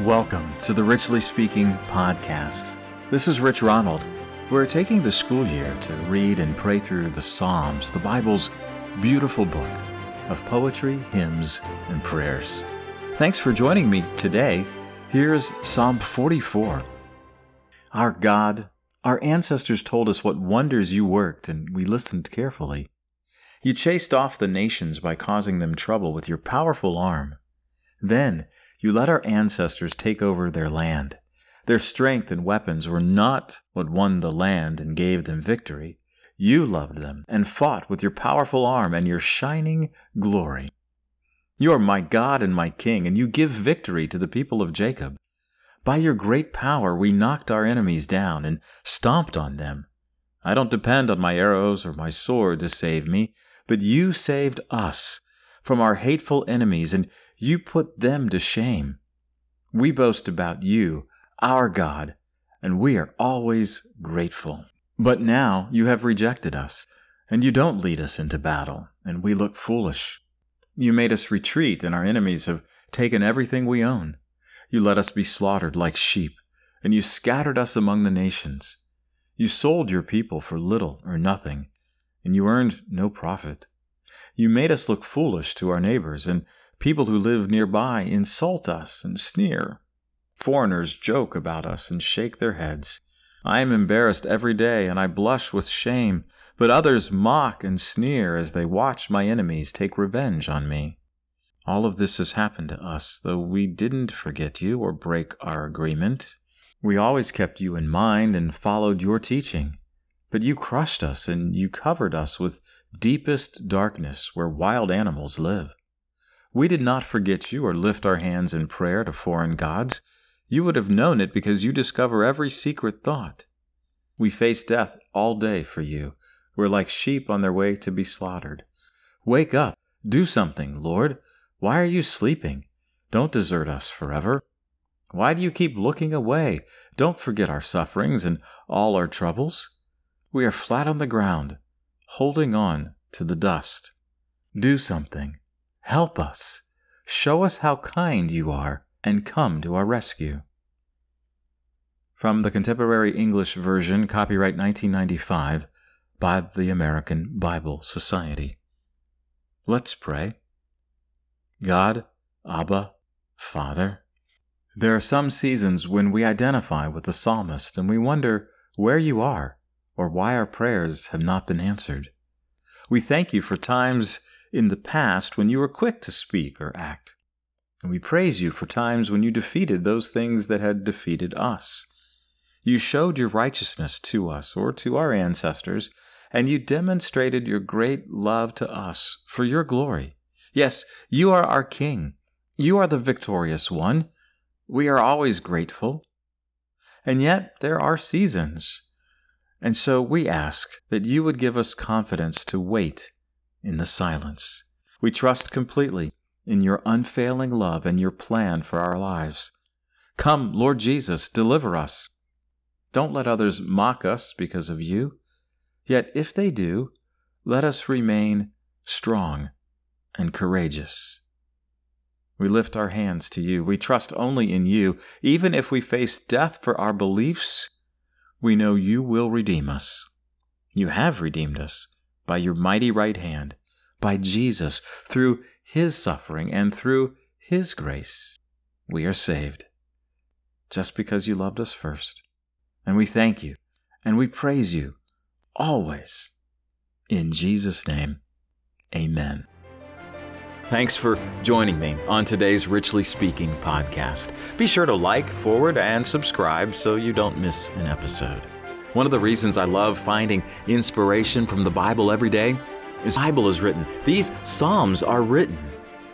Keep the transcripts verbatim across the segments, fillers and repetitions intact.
Welcome to the Richly Speaking Podcast. This is Rich Ronald. We're taking the school year to read and pray through the Psalms, the Bible's beautiful book of poetry, hymns, and prayers. Thanks for joining me today. Here's Psalm forty-four. Our God, our ancestors told us what wonders you worked, and we listened carefully. You chased off the nations by causing them trouble with your powerful arm. Then you let our ancestors take over their land. Their strength and weapons were not what won the land and gave them victory. You loved them and fought with your powerful arm and your shining glory. You are my God and my King, and you give victory to the people of Jacob. By your great power we knocked our enemies down and stomped on them. I don't depend on my arrows or my sword to save me, but you saved us from our hateful enemies, and you put them to shame. We boast about you, our God, and we are always grateful. But now you have rejected us, and you don't lead us into battle, and we look foolish. You made us retreat, and our enemies have taken everything we own. You let us be slaughtered like sheep, and you scattered us among the nations. You sold your people for little or nothing, and you earned no profit. You made us look foolish to our neighbors, and people who live nearby insult us and sneer. Foreigners joke about us and shake their heads. I am embarrassed every day, and I blush with shame, but others mock and sneer as they watch my enemies take revenge on me. All of this has happened to us, though we didn't forget you or break our agreement. We always kept you in mind and followed your teaching. But you crushed us, and you covered us with deepest darkness where wild animals live. We did not forget you or lift our hands in prayer to foreign gods. You would have known it because you discover every secret thought. We face death all day for you. We're like sheep on their way to be slaughtered. Wake up. Do something, Lord. Why are you sleeping? Don't desert us forever. Why do you keep looking away? Don't forget our sufferings and all our troubles. We are flat on the ground, holding on to the dust. Do something. Help us, show us how kind you are, and come to our rescue. From the Contemporary English Version, copyright nineteen ninety-five, by the American Bible Society. Let's pray. God, Abba, Father, there are some seasons when we identify with the psalmist and we wonder where you are or why our prayers have not been answered. We thank you for times in the past when you were quick to speak or act. And we praise you for times when you defeated those things that had defeated us. You showed your righteousness to us or to our ancestors, and you demonstrated your great love to us for your glory. Yes, you are our King. You are the victorious one. We are always grateful. And yet there are seasons. And so we ask that you would give us confidence to wait in the silence. We trust completely in your unfailing love and your plan for our lives. Come, Lord Jesus, deliver us. Don't let others mock us because of you. Yet if they do, let us remain strong and courageous. We lift our hands to you. We trust only in you. Even if we face death for our beliefs, we know you will redeem us. You have redeemed us by your mighty right hand, by Jesus, through his suffering and through his grace, we are saved, just because you loved us first. And we thank you, and we praise you, always. In Jesus' name, amen. Thanks for joining me on today's Richly Speaking Podcast. Be sure to like, forward, and subscribe so you don't miss an episode. One of the reasons I love finding inspiration from the Bible every day is the Bible is written. These Psalms are written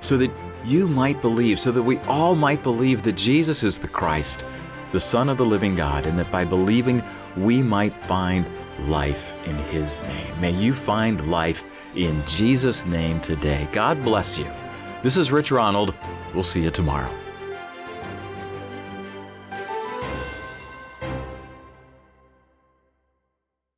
so that you might believe, so that we all might believe that Jesus is the Christ, the Son of the living God, and that by believing we might find life in his name. May you find life in Jesus' name today. God bless you. This is Rich Ronald. We'll see you tomorrow.